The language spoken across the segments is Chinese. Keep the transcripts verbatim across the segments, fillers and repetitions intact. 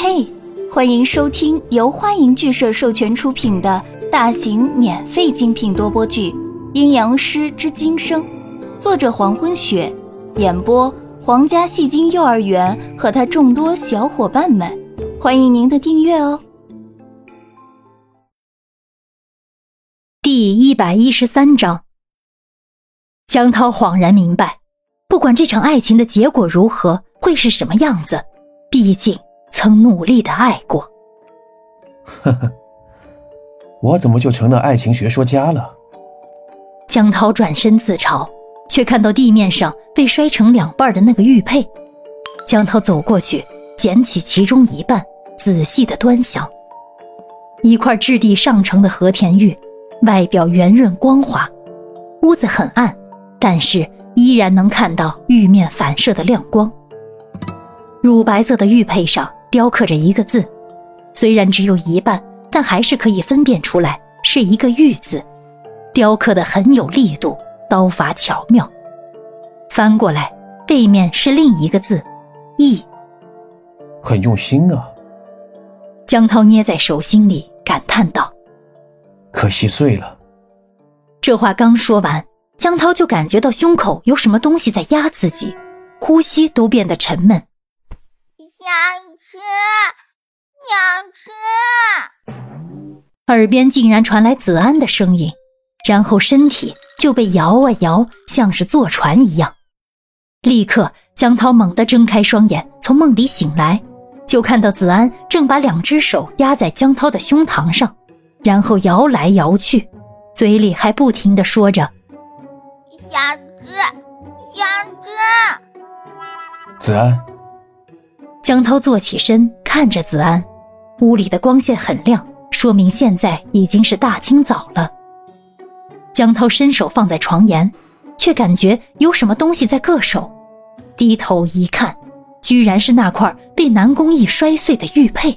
嘿，欢迎收听由花影剧社授权出品的大型免费精品多播剧《阴阳师之今生》，作者黄昏雪，演播皇家戏精幼儿园和他众多小伙伴们，欢迎您的订阅哦。第一百一十三章，江涛恍然明白，不管这场爱情的结果如何，会是什么样子，毕竟曾努力的爱过。呵呵，我怎么就成了爱情学说家了？江涛转身自嘲，却看到地面上被摔成两半的那个玉佩。江涛走过去，捡起其中一半，仔细的端详。一块质地上乘的和田玉，外表圆润光滑。屋子很暗，但是依然能看到玉面反射的亮光。乳白色的玉佩上雕刻着一个字，虽然只有一半，但还是可以分辨出来是一个玉字，雕刻得很有力度，刀法巧妙。翻过来，背面是另一个字，意。很用心啊。江涛捏在手心里感叹道，可惜碎了。这话刚说完，江涛就感觉到胸口有什么东西在压自己，呼吸都变得沉闷。想吃，想吃！耳边竟然传来子安的声音，然后身体就被摇啊摇，像是坐船一样。立刻，江涛猛地睁开双眼，从梦里醒来，就看到子安正把两只手压在江涛的胸膛上，然后摇来摇去，嘴里还不停地说着：“想吃，想吃！”子安。江涛坐起身，看着子安。屋里的光线很亮，说明现在已经是大清早了。江涛伸手放在床沿，却感觉有什么东西在硌手，低头一看，居然是那块被南宫逸摔碎的玉佩。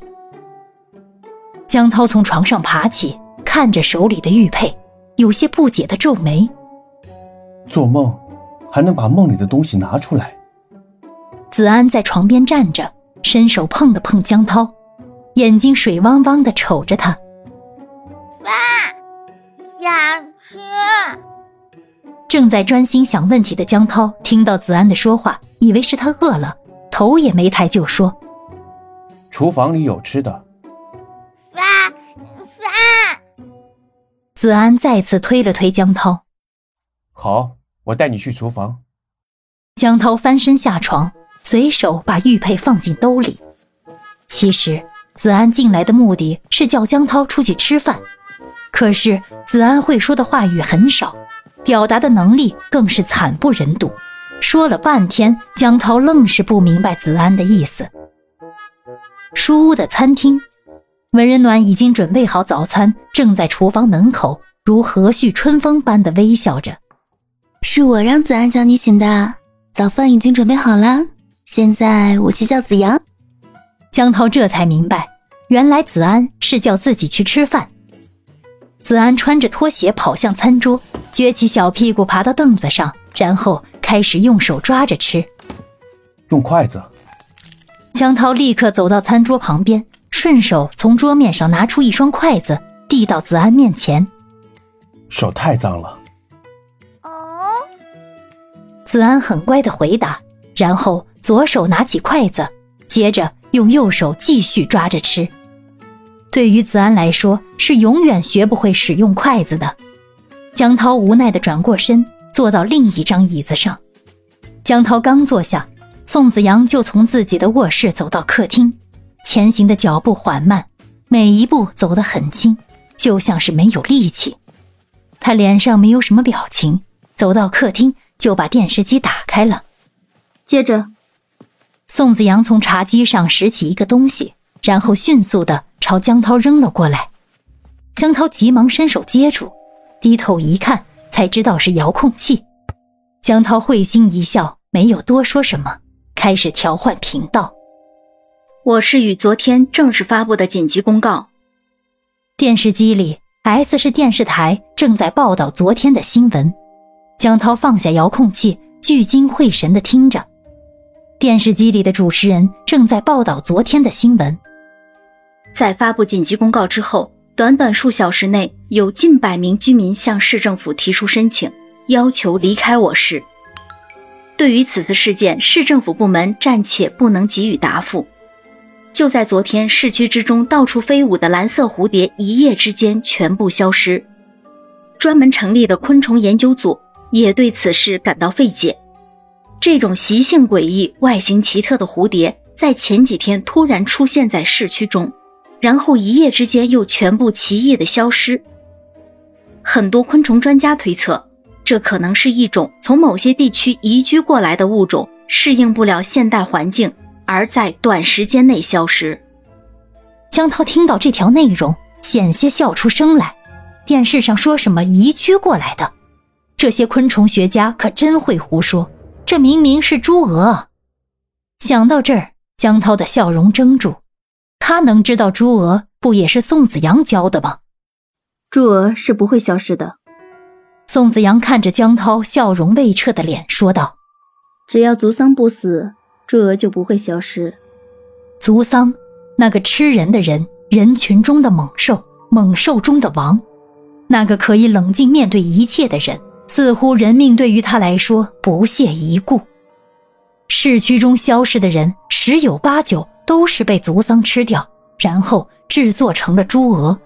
江涛从床上爬起，看着手里的玉佩，有些不解地皱眉。做梦还能把梦里的东西拿出来？子安在床边站着，伸手碰了碰江涛，眼睛水汪汪地瞅着他。爸，想吃。正在专心想问题的江涛听到子安的说话，以为是他饿了，头也没抬就说：厨房里有吃的。爸，爸。子安再次推了推江涛。好，我带你去厨房。江涛翻身下床，随手把玉佩放进兜里。其实子安进来的目的是叫江涛出去吃饭，可是子安会说的话语很少，表达的能力更是惨不忍睹，说了半天，江涛愣是不明白子安的意思。书屋的餐厅，文人暖已经准备好早餐，正在厨房门口如和煦春风般的微笑着。是我让子安叫你醒的，早饭已经准备好了，现在我去叫子阳。江涛这才明白，原来子安是叫自己去吃饭。子安穿着拖鞋跑向餐桌，撅起小屁股爬到凳子上，然后开始用手抓着吃。用筷子。江涛立刻走到餐桌旁边，顺手从桌面上拿出一双筷子，递到子安面前。手太脏了。子安很乖地回答，然后左手拿起筷子，接着用右手继续抓着吃。对于子安来说，是永远学不会使用筷子的。江涛无奈地转过身，坐到另一张椅子上。江涛刚坐下，宋子阳就从自己的卧室走到客厅，前行的脚步缓慢，每一步走得很轻，就像是没有力气。他脸上没有什么表情，走到客厅就把电视机打开了。接着，宋子阳从茶几上拾起一个东西，然后迅速地朝江涛扔了过来。江涛急忙伸手接住，低头一看，才知道是遥控器。江涛会心一笑，没有多说什么，开始调换频道。我市与昨天正式发布的紧急公告。电视机里 S 市电视台正在报道昨天的新闻。江涛放下遥控器，聚精会神地听着。电视机里的主持人正在报道昨天的新闻，在发布紧急公告之后，短短数小时内，有近百名居民向市政府提出申请，要求离开我市。对于此次事件，市政府部门暂且不能给予答复。就在昨天，市区之中到处飞舞的蓝色蝴蝶一夜之间全部消失。专门成立的昆虫研究组也对此事感到费解。这种习性诡异、外形奇特的蝴蝶，在前几天突然出现在市区中，然后一夜之间又全部奇异地消失。很多昆虫专家推测，这可能是一种从某些地区移居过来的物种，适应不了现代环境，而在短时间内消失。江涛听到这条内容，险些笑出声来。电视上说什么移居过来的，这些昆虫学家可真会胡说，这明明是猪蛾啊！想到这儿，江涛的笑容怔住。他能知道猪蛾不也是宋子阳教的吗？猪蛾是不会消失的。宋子阳看着江涛笑容未撤的脸说道：“只要族桑不死，猪蛾就不会消失。”族桑，那个吃人的人，人群中的猛兽，猛兽中的王，那个可以冷静面对一切的人，似乎人命对于他来说不屑一顾。市区中消失的人，十有八九都是被族桑吃掉，然后制作成了猪蛾。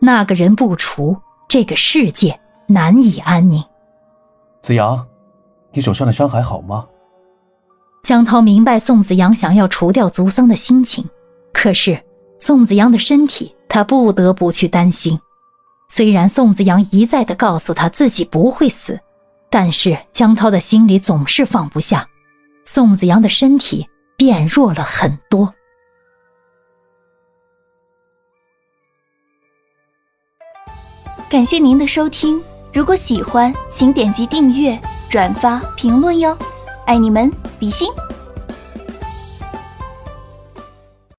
那个人不除，这个世界难以安宁。子阳，你手上的伤还好吗？江涛明白宋子阳想要除掉族桑的心情，可是宋子阳的身体他不得不去担心。虽然宋子阳一再地告诉他自己不会死，但是江涛的心里总是放不下。宋子阳的身体变弱了很多。感谢您的收听，如果喜欢请点击订阅、转发、评论哟，爱你们，比心。